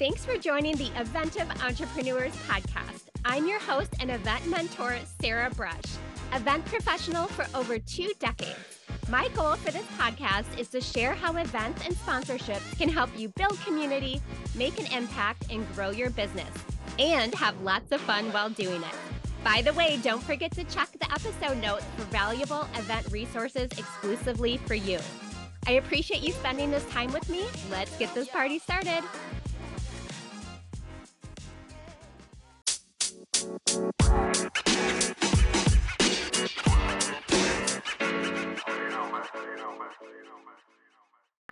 Thanks for joining the Eventive Entrepreneurs podcast. I'm your host and event mentor, Sarah Brush, event professional for over 2 decades. My goal for this podcast is to share how events and sponsorships can help you build community, make an impact, and grow your business, and have lots of fun while doing it. By the way, don't forget to check the episode notes for valuable event resources exclusively for you. I appreciate you spending this time with me. Let's get this party started.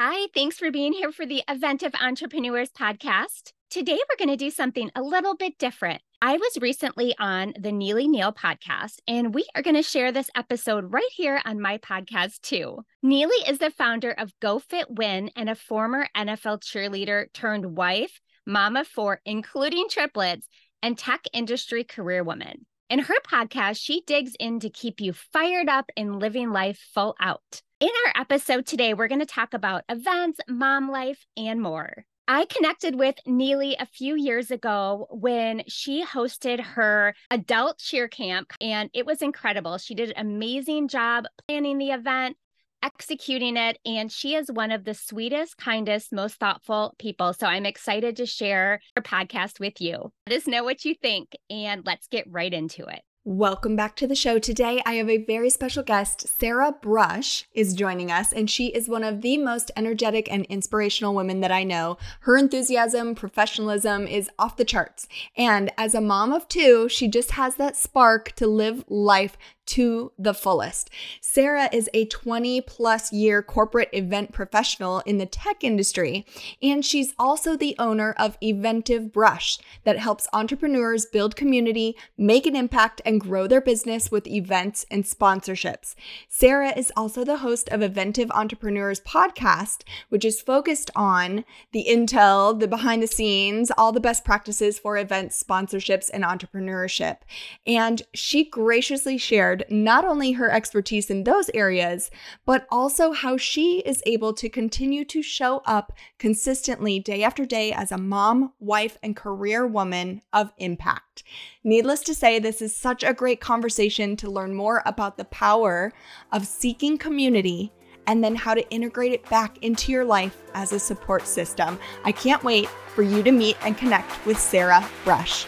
Hi, thanks for being here for the Eventive Entrepreneurs podcast. Today, we're going to do something a little bit different. I was recently on the Neely Neal podcast, and we are going to share this episode right here on my podcast too. Neely is the founder of Go Fit Win and a former NFL cheerleader turned wife, mom of 4, including triplets, and tech industry career woman. In her podcast, she digs in to keep you fired up and living life full out. In our episode today, we're going to talk about events, mom life, and more. I connected with Neely a few years ago when she hosted her adult cheer camp, and it was incredible. She did an amazing job planning the event, executing it, and she is one of the sweetest, kindest, most thoughtful people. So I'm excited to share her podcast with you. Let us know what you think, and let's get right into it. Welcome back to the show. Today, I have a very special guest. Sarah Brush is joining us, and she is one of the most energetic and inspirational women that I know. Her enthusiasm, professionalism is off the charts. And as a mom of 2, she just has that spark to live life to the fullest. Sarah is a 20-plus-year corporate event professional in the tech industry, and she's also the owner of Eventive Brush that helps entrepreneurs build community, make an impact, and grow their business with events and sponsorships. Sarah is also the host of Eventive Entrepreneurs podcast, which is focused on the intel, the behind the scenes, all the best practices for events, sponsorships, and entrepreneurship. And she graciously shared not only her expertise in those areas, but also how she is able to continue to show up consistently day after day as a mom, wife, and career woman of impact. Needless to say, this is such a great conversation to learn more about the power of seeking community and then how to integrate it back into your life as a support system. I can't wait for you to meet and connect with Sarah Brush.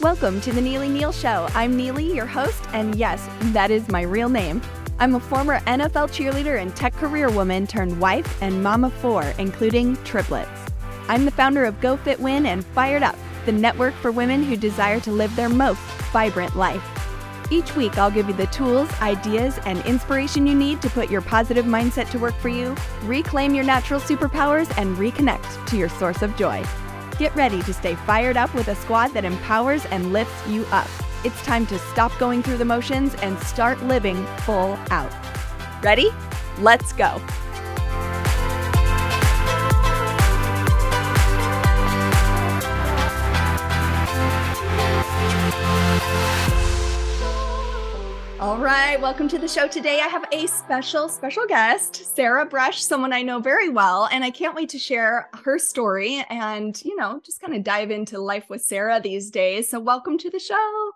Welcome to the Neely Neal Show. I'm Neely, your host, and yes, that is my real name. I'm a former NFL cheerleader and tech career woman turned wife and mom of 4, including triplets. I'm the founder of Go Fit Win and Fired Up, the network for women who desire to live their most vibrant life. Each week, I'll give you the tools, ideas, and inspiration you need to put your positive mindset to work for you, reclaim your natural superpowers, and reconnect to your source of joy. Get ready to stay fired up with a squad that empowers and lifts you up. It's time to stop going through the motions and start living full out. Ready? Let's go. All right, welcome to the show. Today I have a special guest, Sarah Brush, someone I know very well, and I can't wait to share her story and, you know, just kind of dive into life with Sarah these days. So welcome to the show.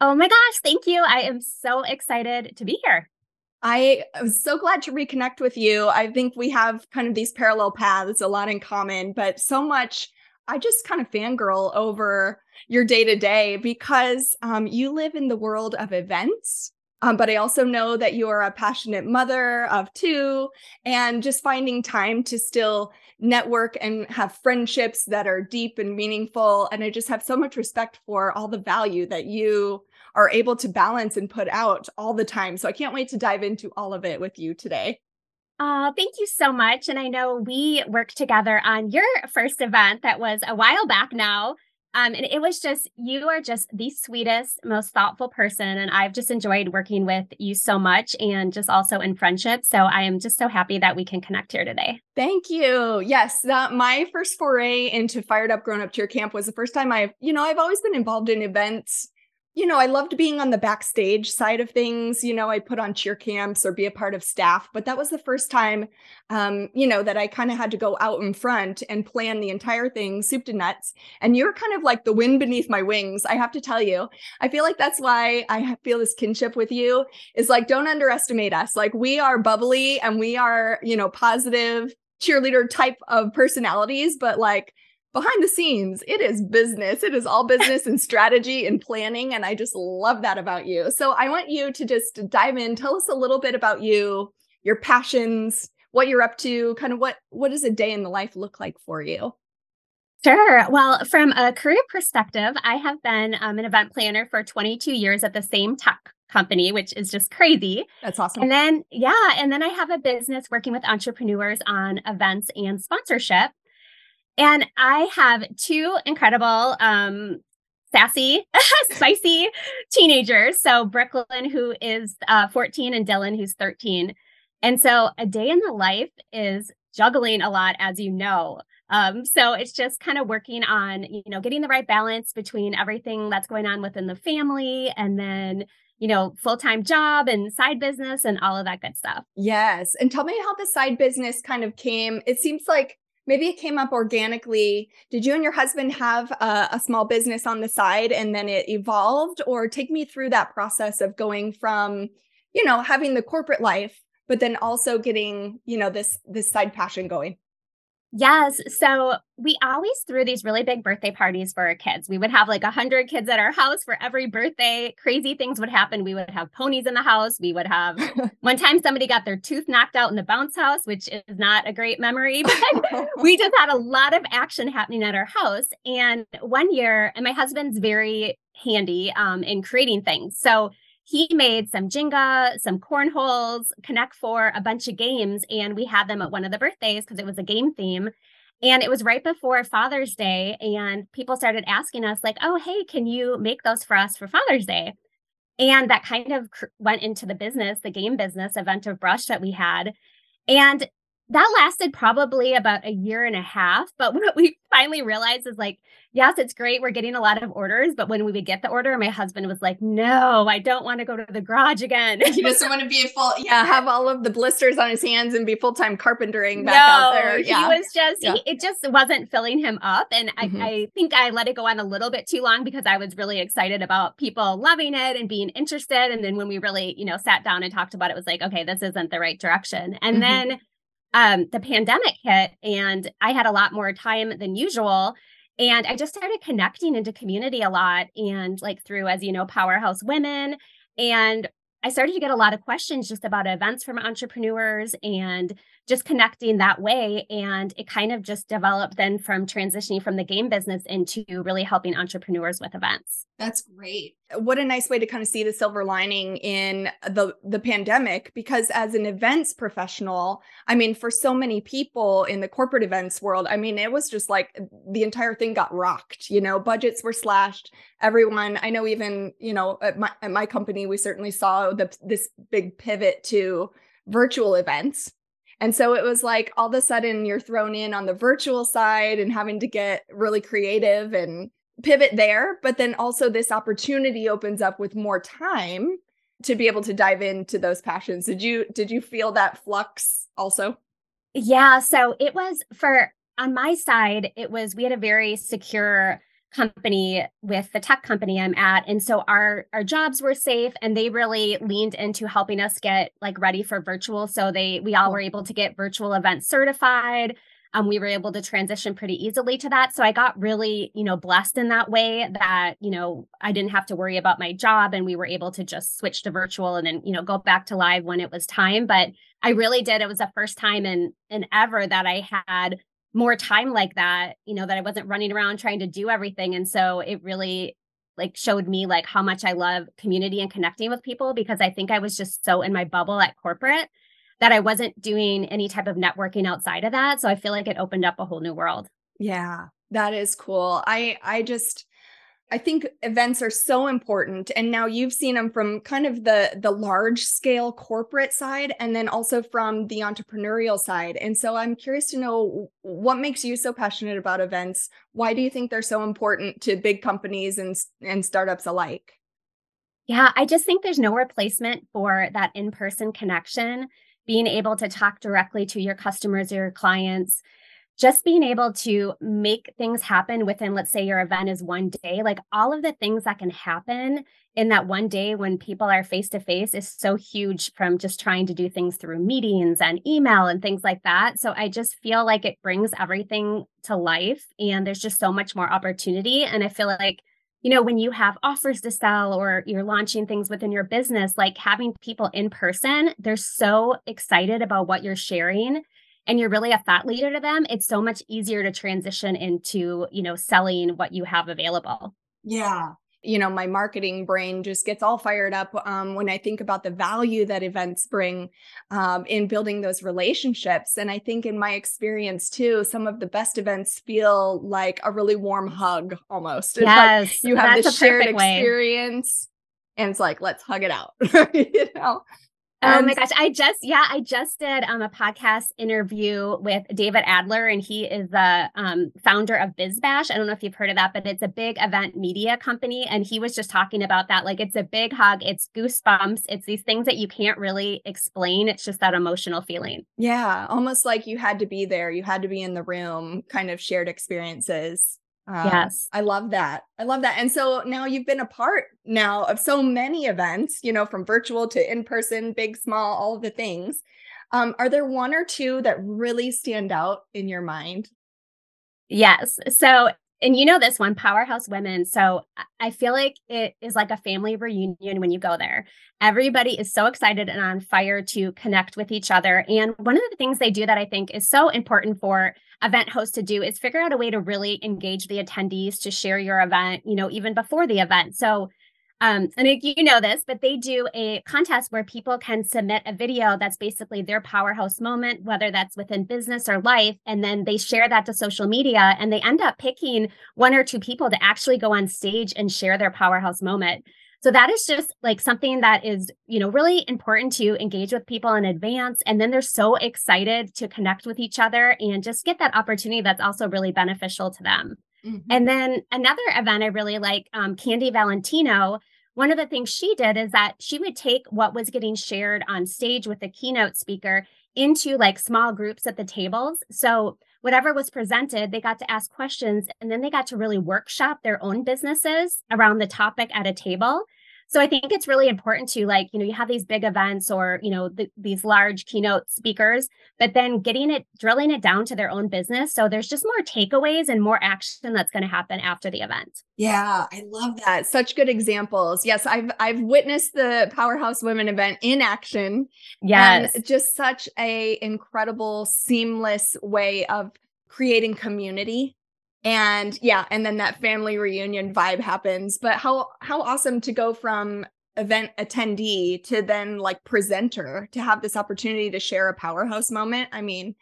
Oh my gosh, thank you. I am so excited to be here. I am so glad to reconnect with you. I think we have kind of these parallel paths, a lot in common, but so much. I just kind of fangirl over your day-to-day because you live in the world of events, but I also know that you are a passionate mother of 2 and just finding time to still network and have friendships that are deep and meaningful. And I just have so much respect for all the value that you are able to balance and put out all the time. So I can't wait to dive into all of it with you today. Oh, thank you so much. And I know we worked together on your first event that was a while back now. And it was just, you are just the sweetest, most thoughtful person. And I've just enjoyed working with you so much and just also in friendship. So I am just so happy that we can connect here today. Thank you. Yes. My first foray into Fired Up Grown Up Cheer Camp was the first time I've always been involved in events you know, I loved being on the backstage side of things. You know, I put on cheer camps or be a part of staff, but that was the first time, you know, that I kind of had to go out in front and plan the entire thing, soup to nuts. And you're kind of like the wind beneath my wings. I have to tell you, I feel like that's why I feel this kinship with you is like, don't underestimate us. Like we are bubbly and we are, you know, positive cheerleader type of personalities, but like, behind the scenes, it is business. It is all business and strategy and planning. And I just love that about you. So I want you to just dive in. Tell us a little bit about you, your passions, what you're up to, kind of what does a day in the life look like for you? Sure. Well, from a career perspective, I have been an event planner for 22 years at the same tech company, which is just crazy. That's awesome. And then, and then I have a business working with entrepreneurs on events and sponsorship. And I have two incredible, sassy, spicy teenagers. So Brooklyn, who is 14, and Dylan, who's 13. And so a day in the life is juggling a lot, as you know. So it's just kind of working on, you know, getting the right balance between everything that's going on within the family and then, you know, full-time job and side business and all of that good stuff. Yes. And tell me how the side business kind of came. It seems like maybe it came up organically. Did you and your husband have a small business on the side and then it evolved? Or take me through that process of going from, you know, having the corporate life, but then also getting, you know, this side passion going. Yes. So we always threw these really big birthday parties for our kids. We would have like 100 kids at our house for every birthday. Crazy things would happen. We would have ponies in the house. We would have one time somebody got their tooth knocked out in the bounce house, which is not a great memory, but we just had a lot of action happening at our house. And one year, and my husband's very handy in creating things. So he made some Jenga, some cornholes, Connect Four, a bunch of games. And we had them at one of the birthdays because it was a game theme. And it was right before Father's Day. And people started asking us like, oh, hey, can you make those for us for Father's Day? And that kind of went into the business, the game business, Eventive Brush that we had. And that lasted probably about a year and a half. But what we finally realized is like, yes, it's great. We're getting a lot of orders. But when we would get the order, my husband was like, no, I don't want to go to the garage again. He doesn't want to be have all of the blisters on his hands and be full-time carpentering out there. Yeah. He was just, it just wasn't filling him up. And I think I let it go on a little bit too long because I was really excited about people loving it and being interested. And then when we really, you know, sat down and talked about it, it was like, okay, this isn't the right direction. And then the pandemic hit and I had a lot more time than usual. And I just started connecting into community a lot and like through, as you know, Powerhouse Women. And I started to get a lot of questions just about events from entrepreneurs and just connecting that way. And it kind of just developed then from transitioning from the game business into really helping entrepreneurs with events. That's great. What a nice way to kind of see the silver lining in the pandemic, because as an events professional, I mean, for so many people in the corporate events world, I mean, it was just like the entire thing got rocked, you know, budgets were slashed. Everyone, I know even, you know, at my company, we certainly saw this big pivot to virtual events. And so it was like, all of a sudden you're thrown in on the virtual side and having to get really creative and pivot there. But then also this opportunity opens up with more time to be able to dive into those passions. Did you feel that flux also? Yeah. So it was on my side, we had a very secure company with the tech company I'm at. And so our jobs were safe and they really leaned into helping us get like ready for virtual. So we all were able to get virtual event certified. We were able to transition pretty easily to that. So I got really, you know, blessed in that way that, you know, I didn't have to worry about my job and we were able to just switch to virtual and then, you know, go back to live when it was time. But I really did. It was the first time in ever that I had more time like that, you know, that I wasn't running around trying to do everything. And so it really like showed me like how much I love community and connecting with people, because I think I was just so in my bubble at corporate that I wasn't doing any type of networking outside of that. So I feel like it opened up a whole new world. Yeah, that is cool. I think events are so important. And now you've seen them from kind of the large scale corporate side, and then also from the entrepreneurial side. And so I'm curious to know, what makes you so passionate about events? Why do you think they're so important to big companies and startups alike? Yeah, I just think there's no replacement for that in-person connection, being able to talk directly to your customers or your clients, just being able to make things happen within, let's say your event is one day, like all of the things that can happen in that one day when people are face-to-face is so huge from just trying to do things through meetings and email and things like that. So I just feel like it brings everything to life and there's just so much more opportunity. And I feel like, you know, when you have offers to sell or you're launching things within your business, like having people in person, they're so excited about what you're sharing and you're really a thought leader to them. It's so much easier to transition into, you know, selling what you have available. Yeah. You know, my marketing brain just gets all fired up when I think about the value that events bring in building those relationships. And I think in my experience too, some of the best events feel like a really warm hug almost. Yes, it's like you have this shared experience and it's like, let's hug it out, you know? Oh my gosh. I just did a podcast interview with David Adler, and he is the founder of BizBash. I don't know if you've heard of that, but it's a big event media company. And he was just talking about that. Like, it's a big hug. It's goosebumps. It's these things that you can't really explain. It's just that emotional feeling. Yeah. Almost like you had to be there. You had to be in the room, kind of shared experiences. Yes. I love that. I love that. And so now you've been a part now of so many events, you know, from virtual to in-person, big, small, all of the things. Are there one or two that really stand out in your mind? Yes. So, and you know, this one, Powerhouse Women. So I feel like it is like a family reunion when you go there. Everybody is so excited and on fire to connect with each other. And one of the things they do that I think is so important for event hosts to do is figure out a way to really engage the attendees to share your event, you know, even before the event. So, and you know this, but they do a contest where people can submit a video that's basically their powerhouse moment, whether that's within business or life, and then they share that to social media and they end up picking one or two people to actually go on stage and share their powerhouse moment. So that is just like something that is, you know, really important to engage with people in advance. And then they're so excited to connect with each other and just get that opportunity that's also really beneficial to them. Mm-hmm. And then another event I really like, Candy Valentino, one of the things she did is that she would take what was getting shared on stage with the keynote speaker into like small groups at the tables. So whatever was presented, they got to ask questions, and then they got to really workshop their own businesses around the topic at a table. So I think it's really important to, like, you know, you have these big events or, you know, these large keynote speakers, but then drilling it down to their own business. So there's just more takeaways and more action that's going to happen after the event. Yeah, I love that. Such good examples. Yes, I've witnessed the Powerhouse Women event in action. Yes. And just such a incredible, seamless way of creating community. And yeah, and then that family reunion vibe happens. But how awesome to go from event attendee to then like presenter to have this opportunity to share a powerhouse moment. I mean,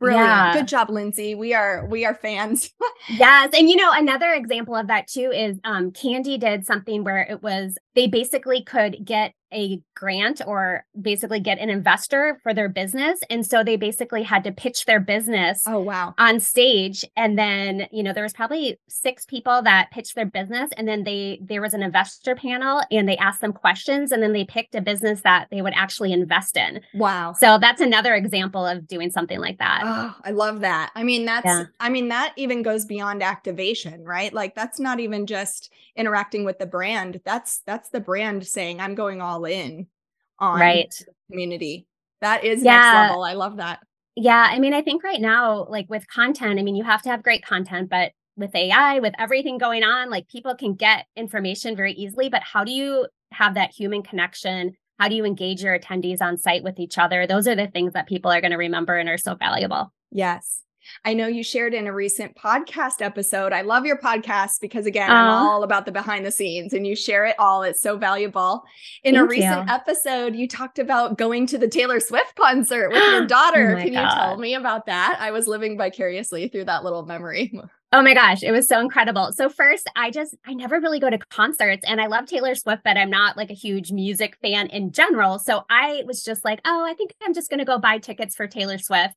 brilliant. Yeah. Good job, Lindsay. We are fans. Yes. And you know, another example of that too is Candy did something where it was, they basically could get a grant or basically get an investor for their business. And so they basically had to pitch their business on stage. And then, you know, there was probably 6 people that pitched their business, and then there was an investor panel and they asked them questions, and then they picked a business that they would actually invest in. Wow. So that's another example of doing something like that. Oh, I love that. I mean, that even goes beyond activation, right? Like that's not even just interacting with the brand. That's the brand saying, I'm going all in on the community. That is next level. I love that. Yeah. I mean, I think right now, like with content, I mean, you have to have great content, but with AI, with everything going on, like people can get information very easily, but how do you have that human connection? How do you engage your attendees on site with each other? Those are the things that people are going to remember and are so valuable. Yes. I know you shared in a recent podcast episode. I love your podcast because, again, I'm all about the behind the scenes and you share it all. It's so valuable. In a recent episode, you talked about going to the Taylor Swift concert with your daughter. Oh my God. Can you tell me about that? I was living vicariously through that little memory. Oh my gosh, it was so incredible. So first, I never really go to concerts, and I love Taylor Swift, but I'm not like a huge music fan in general. So I was just like, oh, I think I'm just going to go buy tickets for Taylor Swift.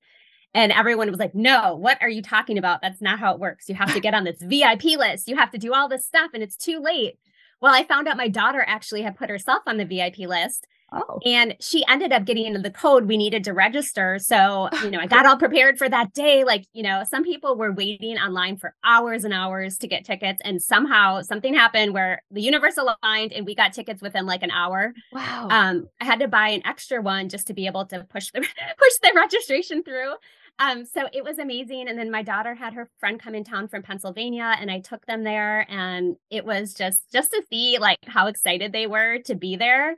And everyone was like, no, what are you talking about? That's not how it works. You have to get on this VIP list. You have to do all this stuff and it's too late. Well, I found out my daughter actually had put herself on the VIP list. Oh. And she ended up getting into the code we needed to register. So, I got all prepared for that day. Like, some people were waiting online for hours and hours to get tickets. And somehow something happened where the universe aligned and we got tickets within like an hour. Wow. I had to buy an extra one just to be able to push the registration through. So it was amazing. And then my daughter had her friend come in town from Pennsylvania and I took them there, and it was just to see like how excited they were to be there.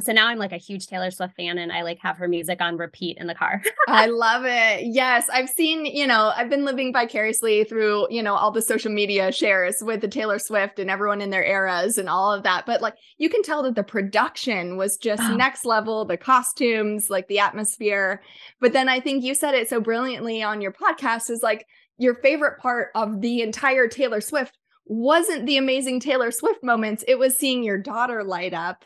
So now I'm like a huge Taylor Swift fan, and I like have her music on repeat in the car. I love it. Yes. I've seen, I've been living vicariously through, all the social media shares with the Taylor Swift and everyone in their eras and all of that. But like, you can tell that the production was just next level, the costumes, like the atmosphere. But then I think you said it so brilliantly on your podcast is like your favorite part of the entire Taylor Swift wasn't the amazing Taylor Swift moments. It was seeing your daughter light up.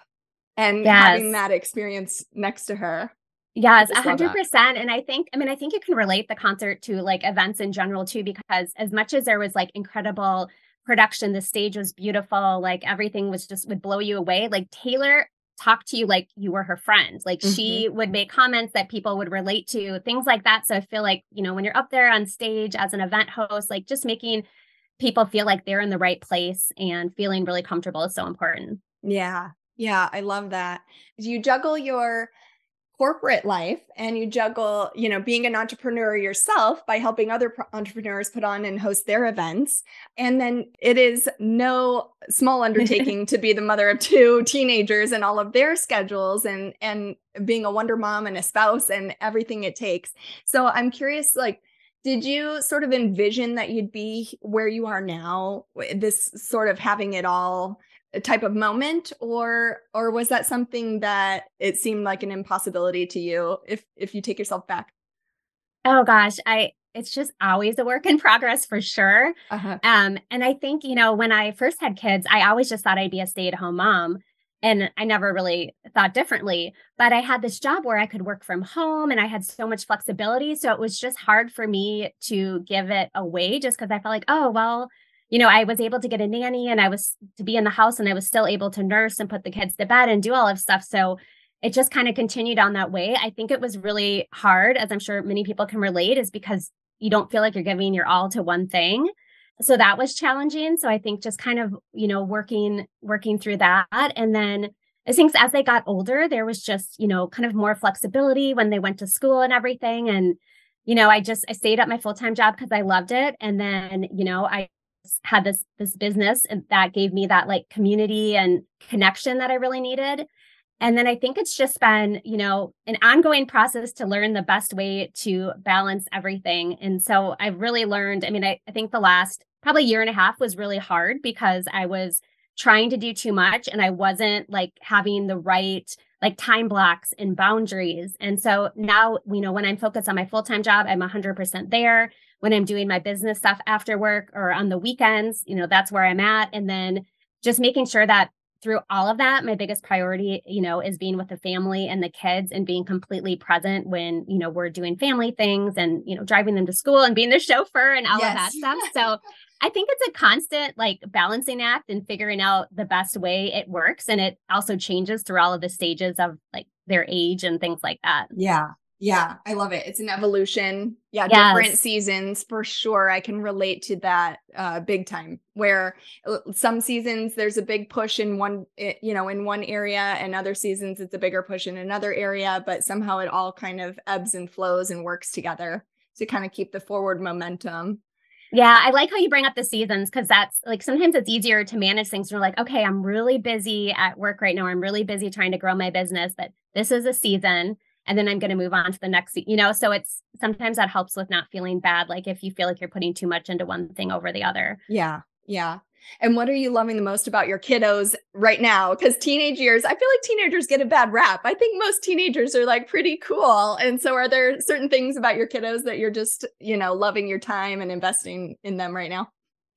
And yes. Having that experience next to her. Yes, 100%. And I think you can relate the concert to like events in general too, because as much as there was like incredible production, the stage was beautiful, like everything was just would blow you away. Like Taylor talked to you like you were her friend. Like she would make comments that people would relate to, things like that. So I feel like, when you're up there on stage as an event host, like just making people feel like they're in the right place and feeling really comfortable is so important. Yeah. Yeah, I love that. You juggle your corporate life and you juggle, being an entrepreneur yourself by helping other entrepreneurs put on and host their events. And then it is no small undertaking to be the mother of two teenagers and all of their schedules and being a wonder mom and a spouse and everything it takes. So I'm curious, did you sort of envision that you'd be where you are now, this sort of having it all type of moment, or was that something that it seemed like an impossibility to you if you take yourself back? Oh gosh, it's just always a work in progress for sure. And I think, when I first had kids, I always just thought I'd be a stay-at-home mom. And I never really thought differently, but I had this job where I could work from home and I had so much flexibility. So it was just hard for me to give it away just because I felt like, oh, well, I was able to get a nanny and I was to be in the house and I was still able to nurse and put the kids to bed and do all of stuff. So it just kind of continued on that way. I think it was really hard, as I'm sure many people can relate, is because you don't feel like you're giving your all to one thing. So that was challenging. So I think just kind of, working through that. And then I think as they got older, there was just, kind of more flexibility when they went to school and everything. And, I stayed at my full-time job because I loved it. And then, I had this business and that gave me that like community and connection that I really needed. And then I think it's just been, an ongoing process to learn the best way to balance everything. And so I've really learned, I think the last probably year and a half was really hard because I was trying to do too much and I wasn't like having the right like time blocks and boundaries. And so now, when I'm focused on my full-time job, I'm 100% there. When I'm doing my business stuff after work or on the weekends, that's where I'm at. And then just making sure that through all of that, my biggest priority, is being with the family and the kids and being completely present when, we're doing family things and, driving them to school and being their chauffeur and all of that stuff. So I think it's a constant like balancing act and figuring out the best way it works. And it also changes through all of the stages of like their age and things like that. Yeah. Yeah. I love it. It's an evolution. Yeah. Yes. Different seasons for sure. I can relate to that big time where some seasons there's a big push in one, in one area, and other seasons it's a bigger push in another area, but somehow it all kind of ebbs and flows and works together to kind of keep the forward momentum. Yeah. I like how you bring up the seasons, because that's like, sometimes it's easier to manage things. You're like, okay, I'm really busy at work right now. I'm really busy trying to grow my business, but this is a season. And then I'm going to move on to the next, so it's sometimes that helps with not feeling bad. Like if you feel like you're putting too much into one thing over the other. Yeah. Yeah. And what are you loving the most about your kiddos right now? Because teenage years, I feel like teenagers get a bad rap. I think most teenagers are like pretty cool. And so are there certain things about your kiddos that you're just, loving your time and investing in them right now?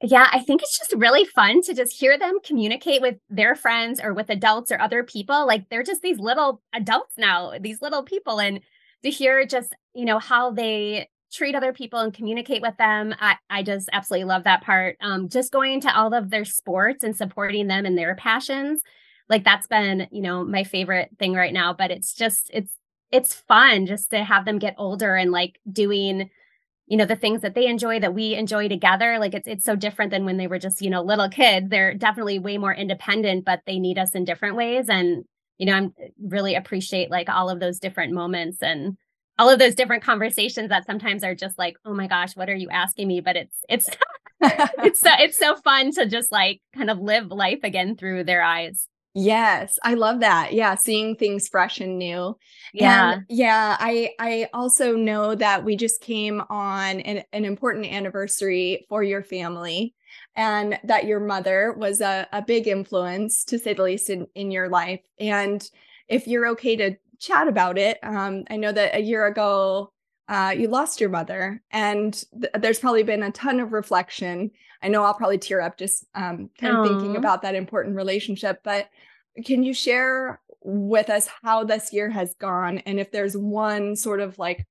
Yeah, I think it's just really fun to just hear them communicate with their friends or with adults or other people. Like they're just these little adults now, these little people. And to hear just, how they treat other people and communicate with them. I just absolutely love that part. Just going into all of their sports and supporting them in their passions. Like that's been, you know, my favorite thing right now, but it's just, it's fun just to have them get older and like doing, you know, the things that they enjoy that we enjoy together. Like it's so different than when they were just, you know, little kids. They're definitely way more independent, but they need us in different ways. And, you know, I'm really appreciate like all of those different moments and all of those different conversations that sometimes are just like, oh my gosh, what are you asking me? But it's, it's so fun to just like kind of live life again through their eyes. Yes. I love that. Yeah. Seeing things fresh and new. Yeah. And yeah. I also know that we just came on an important anniversary for your family and that your mother was a big influence, to say the least, in your life. And if you're okay to chat about it. I know that a year ago, you lost your mother, and there's probably been a ton of reflection. I know I'll probably tear up just kind of thinking about that important relationship, but can you share with us how this year has gone? And if there's one sort of like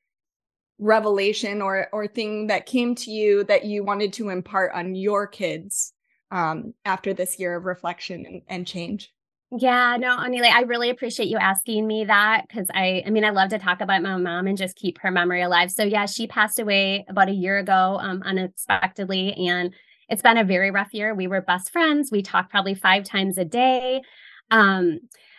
revelation or thing that came to you that you wanted to impart on your kids after this year of reflection and change? Yeah, no, Neely, I really appreciate you asking me that because I mean, I love to talk about my mom and just keep her memory alive. So yeah, she passed away about a year ago, unexpectedly. And it's been a very rough year. We were best friends. We talked probably 5 times a day.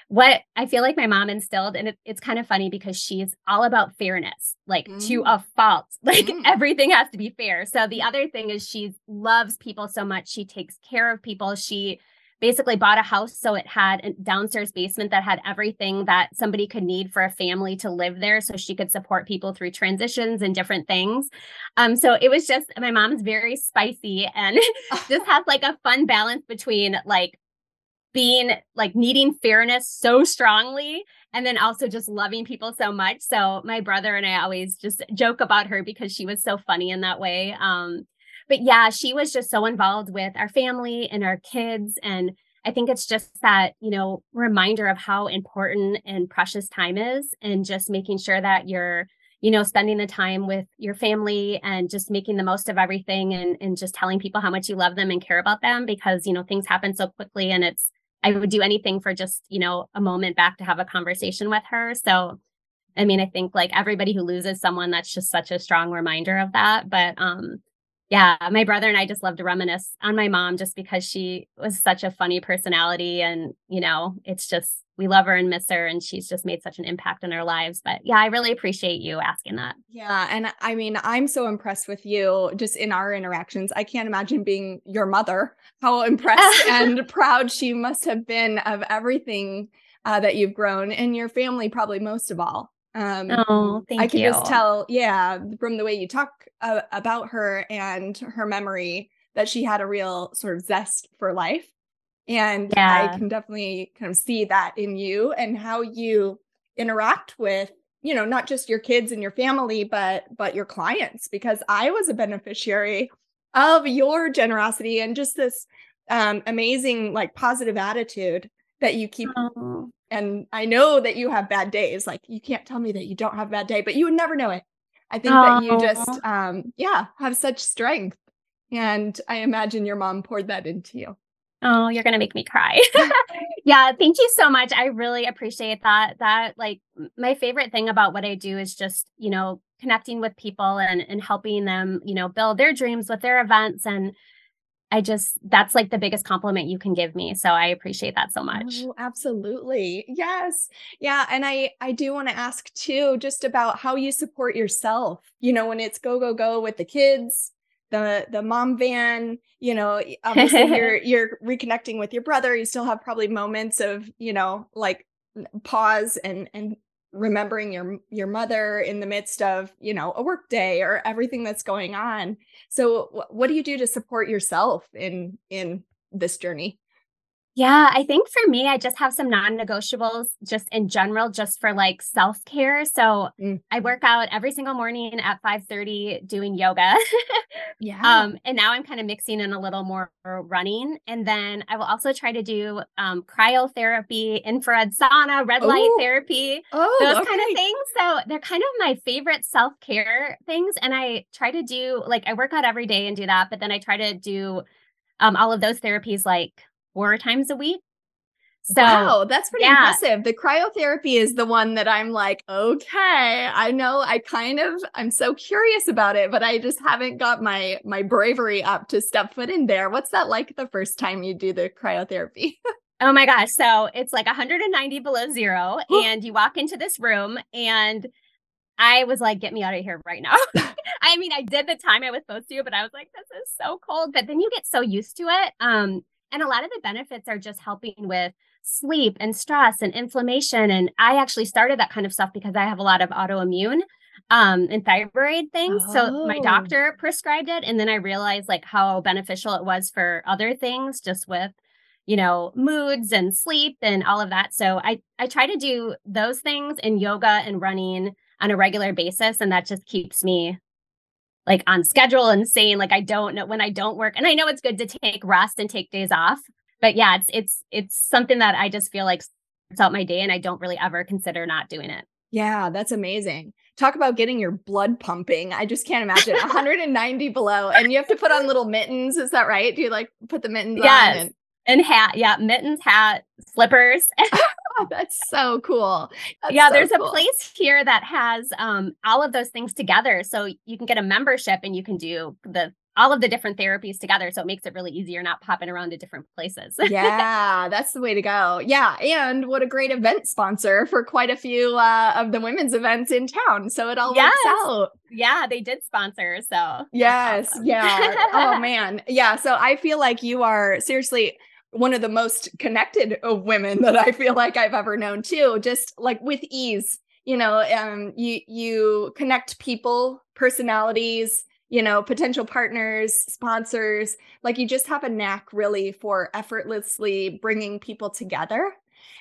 What I feel like my mom instilled, and it's kind of funny because she's all about fairness, like to a fault, like everything has to be fair. So the other thing is she loves people so much. She takes care of people. She basically bought a house. So it had a downstairs basement that had everything that somebody could need for a family to live there. So she could support people through transitions and different things. So it was just, my mom's very spicy and just has like a fun balance between like being like needing fairness so strongly and then also just loving people so much. So my brother and I always just joke about her because she was so funny in that way. But yeah, she was just so involved with our family and our kids. And I think it's just that, you know, reminder of how important and precious time is and just making sure that you're, you know, spending the time with your family and just making the most of everything and just telling people how much you love them and care about them because, you know, things happen so quickly and it's, I would do anything for just, you know, a moment back to have a conversation with her. So, I mean, I think like everybody who loses someone, that's just such a strong reminder of that. But, yeah, my brother and I just love to reminisce on my mom just because she was such a funny personality and, you know, it's just, we love her and miss her and she's just made such an impact on our lives. But yeah, I really appreciate you asking that. Yeah. And I mean, I'm so impressed with you just in our interactions. I can't imagine being your mother, how impressed and proud she must have been of everything that you've grown and your family, probably most of all. I can just tell, yeah, from the way you talk about her and her memory that she had a real sort of zest for life. And yeah. I can definitely kind of see that in you and how you interact with, you know, not just your kids and your family, but your clients, because I was a beneficiary of your generosity and just this amazing, like positive attitude that you keep. Oh. And I know that you have bad days. Like you can't tell me that you don't have a bad day, but you would never know it. I think that you just, have such strength. And I imagine your mom poured that into you. Oh, you're going to make me cry. Yeah. Thank you so much. I really appreciate that. That like my favorite thing about what I do is just, you know, connecting with people and helping them, you know, build their dreams with their events. And I just, that's like the biggest compliment you can give me. So I appreciate that so much. Oh, absolutely. Yes. Yeah. And I do want to ask too, just about how you support yourself, you know, when it's go, go, go with the kids, the mom van, you know, obviously you're reconnecting with your brother. You still have probably moments of, you know, like pause and remembering your mother in the midst of, you know, a work day or everything that's going on. So what do you do to support yourself in this journey? Yeah, I think for me, I just have some non-negotiables just in general, just for like self-care. So I work out every single morning at 5:30 doing yoga. Yeah. And now I'm kind of mixing in a little more running. And then I will also try to do cryotherapy, infrared sauna, red light therapy, those kind of things. So they're kind of my favorite self-care things. And I try to do, like, I work out every day and do that. But then I try to do all of those therapies like 4 times a week. So, wow, that's pretty impressive. The cryotherapy is the one that I'm like, okay, I know I'm so curious about it, but I just haven't got my bravery up to step foot in there. What's that like the first time you do the cryotherapy? Oh my gosh. So it's like 190 below zero and you walk into this room and I was like, get me out of here right now. I mean, I did the time I was supposed to, but I was like, this is so cold. But then you get so used to it. And a lot of the benefits are just helping with sleep and stress and inflammation. And I actually started that kind of stuff because I have a lot of autoimmune and thyroid things. Oh. So my doctor prescribed it. And then I realized like how beneficial it was for other things just with, you know, moods and sleep and all of that. So I try to do those things and yoga and running on a regular basis. And that just keeps me like on schedule and saying like, I don't know when I don't work. And I know it's good to take rest and take days off, but yeah, it's something that I just feel like starts out my day and I don't really ever consider not doing it. Yeah. That's amazing. Talk about getting your blood pumping. I just can't imagine 190 below and you have to put on little mittens. Is that right? Do you like put the mittens on? And hat. Yeah. Mittens, hat, slippers. Oh, that's so cool. There's a place here that has all of those things together. So you can get a membership and you can do all of the different therapies together. So it makes it really easy. You're not popping around to different places. Yeah, that's the way to go. Yeah. And what a great event sponsor for quite a few of the women's events in town. So it all works out. Yeah, they did sponsor. So yes. Awesome. Yeah. Oh, man. Yeah. So I feel like you are seriously one of the most connected women that I feel like I've ever known too, just like with ease, you know, you connect people, personalities, you know, potential partners, sponsors, like you just have a knack really for effortlessly bringing people together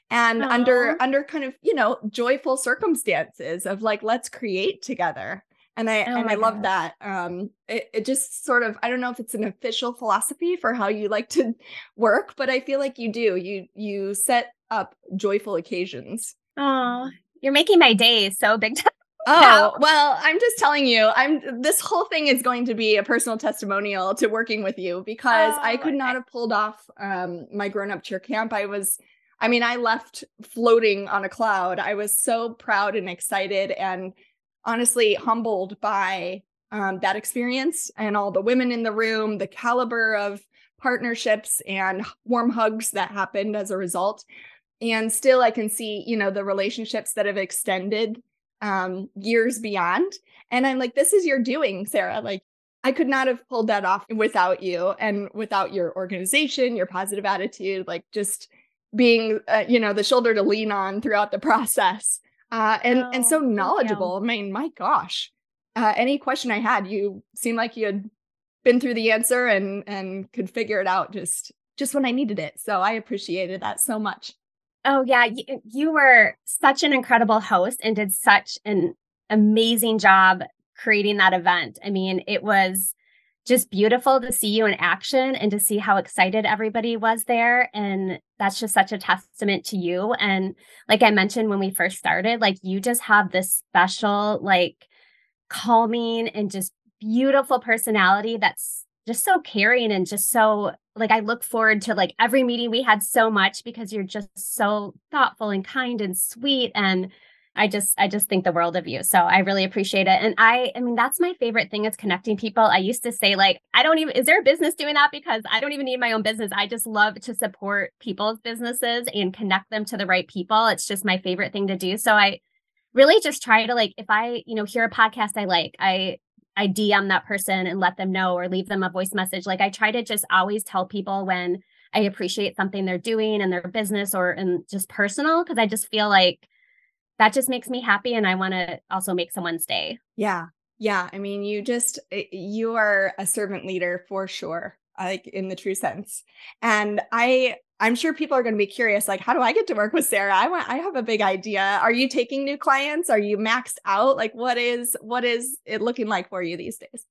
and under kind of, you know, joyful circumstances of like, let's create together. And I love that. It just sort of, I don't know if it's an official philosophy for how you like to work, but I feel like you do. You set up joyful occasions. Oh, you're making my day so big time. Oh, well, I'm just telling you, this whole thing is going to be a personal testimonial to working with you because I could not have pulled off my grown-up cheer camp. I left floating on a cloud. I was so proud and excited and honestly humbled by that experience and all the women in the room, the caliber of partnerships and warm hugs that happened as a result. And still I can see, you know, the relationships that have extended years beyond. And I'm like, this is your doing, Sarah. Like I could not have pulled that off without you and without your organization, your positive attitude, like just being, you know, the shoulder to lean on throughout the process. And so knowledgeable. Yeah. I mean, my gosh, any question I had, you seemed like you had been through the answer and could figure it out just when I needed it. So I appreciated that so much. Oh yeah. You were such an incredible host and did such an amazing job creating that event. I mean, it was just beautiful to see you in action and to see how excited everybody was there. And that's just such a testament to you. And like I mentioned, when we first started, like you just have this special, like calming and just beautiful personality that's just so caring and just so like, I look forward to like every meeting we had so much because you're just so thoughtful and kind and sweet. And I just think the world of you. So I really appreciate it. And I mean, that's my favorite thing is connecting people. I used to say like, is there a business doing that? Because I don't even need my own business. I just love to support people's businesses and connect them to the right people. It's just my favorite thing to do. So I really just try to like, if I, you know, hear a podcast I like, I DM that person and let them know or leave them a voice message. Like I try to just always tell people when I appreciate something they're doing in their business or in just personal, because I just feel like that just makes me happy. And I want to also make someone's day. Yeah. Yeah. I mean, you are a servant leader for sure, like in the true sense. And I'm sure people are going to be curious, like, how do I get to work with Sarah? I have a big idea. Are you taking new clients? Are you maxed out? Like, what is it looking like for you these days?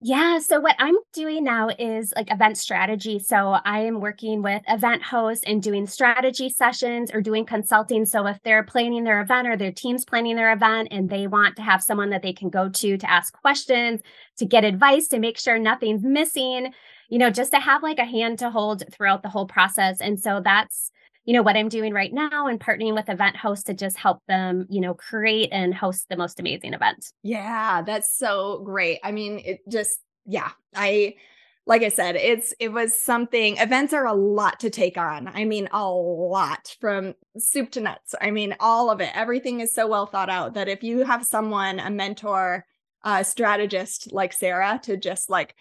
Yeah. So what I'm doing now is like event strategy. So I am working with event hosts and doing strategy sessions or doing consulting. So if they're planning their event or their team's planning their event and they want to have someone that they can go to ask questions, to get advice, to make sure nothing's missing, you know, just to have like a hand to hold throughout the whole process. And so that's, you know, what I'm doing right now and partnering with event hosts to just help them, you know, create and host the most amazing event. Yeah, that's so great. I mean, it just, yeah, like I said, it was something. Events are a lot to take on. I mean, a lot, from soup to nuts. I mean, all of it, everything is so well thought out that if you have someone, a mentor, a strategist like Sarah, to just like,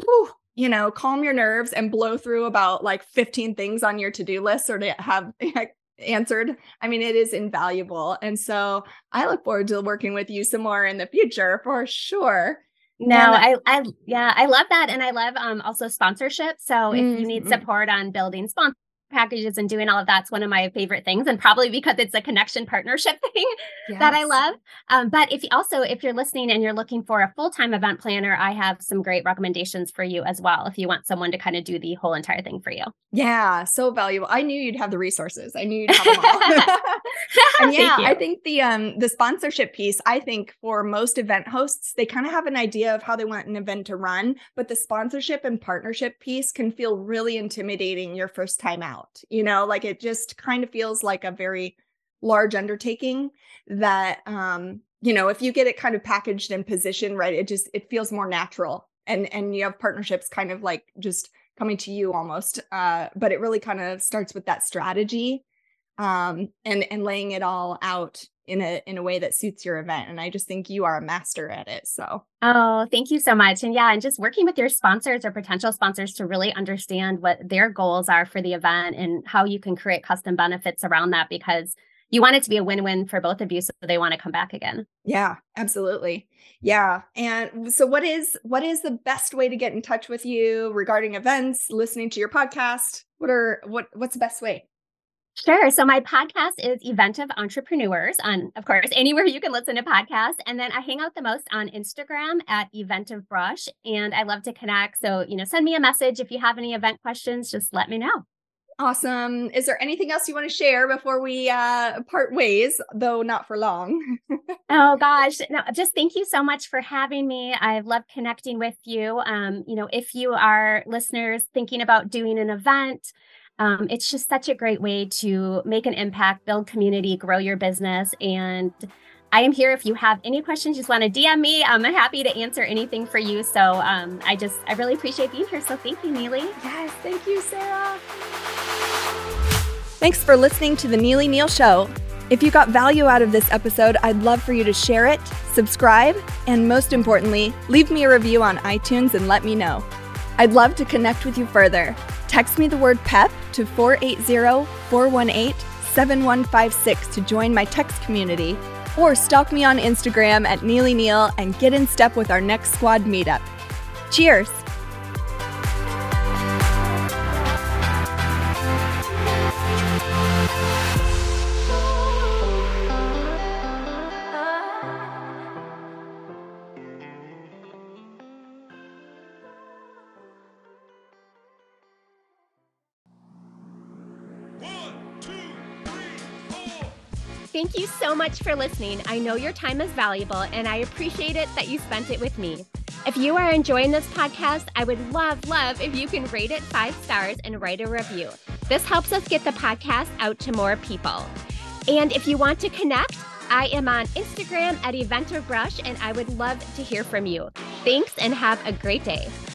whew, you know, calm your nerves and blow through about like 15 things on your to-do list or to have answered. I mean, it is invaluable. And so I look forward to working with you some more in the future for sure. No, I love that. And I love also sponsorship. So if you need support on building sponsor packages and doing all of that's one of my favorite things, and probably because it's a connection partnership thing that I love. But if you're listening and you're looking for a full-time event planner, I have some great recommendations for you as well, if you want someone to kind of do the whole entire thing for you. Yeah, so valuable. I knew you'd have the resources. I knew you'd have them all. And yeah, I think the sponsorship piece, I think for most event hosts, they kind of have an idea of how they want an event to run, but the sponsorship and partnership piece can feel really intimidating your first time out. You know, like it just kind of feels like a very large undertaking that, you know, if you get it kind of packaged and positioned right, it feels more natural, and you have partnerships kind of like just coming to you almost. But it really kind of starts with that strategy, and laying it all out in a way that suits your event. And I just think you are a master at it. So. Oh, thank you so much. And yeah, and just working with your sponsors or potential sponsors to really understand what their goals are for the event and how you can create custom benefits around that, because you want it to be a win-win for both of you. So they want to come back again. Yeah, absolutely. Yeah. And so what is the best way to get in touch with you regarding events, listening to your podcast? What's the best way? Sure. So my podcast is Eventive Entrepreneurs on, of course, anywhere you can listen to podcasts. And then I hang out the most on Instagram at Eventive Brush, and I love to connect. So, you know, send me a message. If you have any event questions, just let me know. Awesome. Is there anything else you want to share before we part ways, though not for long? Oh, gosh. No, just thank you so much for having me. I love connecting with you. You know, if you are listeners thinking about doing an event, it's just such a great way to make an impact, build community, grow your business. And I am here if you have any questions, just want to DM me. I'm happy to answer anything for you. So I really appreciate being here. So thank you, Neely. Yes, thank you, Sarah. Thanks for listening to The Neely Neal Show. If you got value out of this episode, I'd love for you to share it, subscribe, and most importantly, leave me a review on iTunes and let me know. I'd love to connect with you further. Text me the word PEP to 480-418-7156 to join my text community, or stalk me on Instagram at Neely Neal and get in step with our next squad meetup. Cheers! Thank you so much for listening. I know your time is valuable, and I appreciate it that you spent it with me. If you are enjoying this podcast, I would love if you can rate it 5 stars and write a review. This helps us get the podcast out to more people. And if you want to connect, I am on Instagram at Eventive Brush, and I would love to hear from you. Thanks, and have a great day.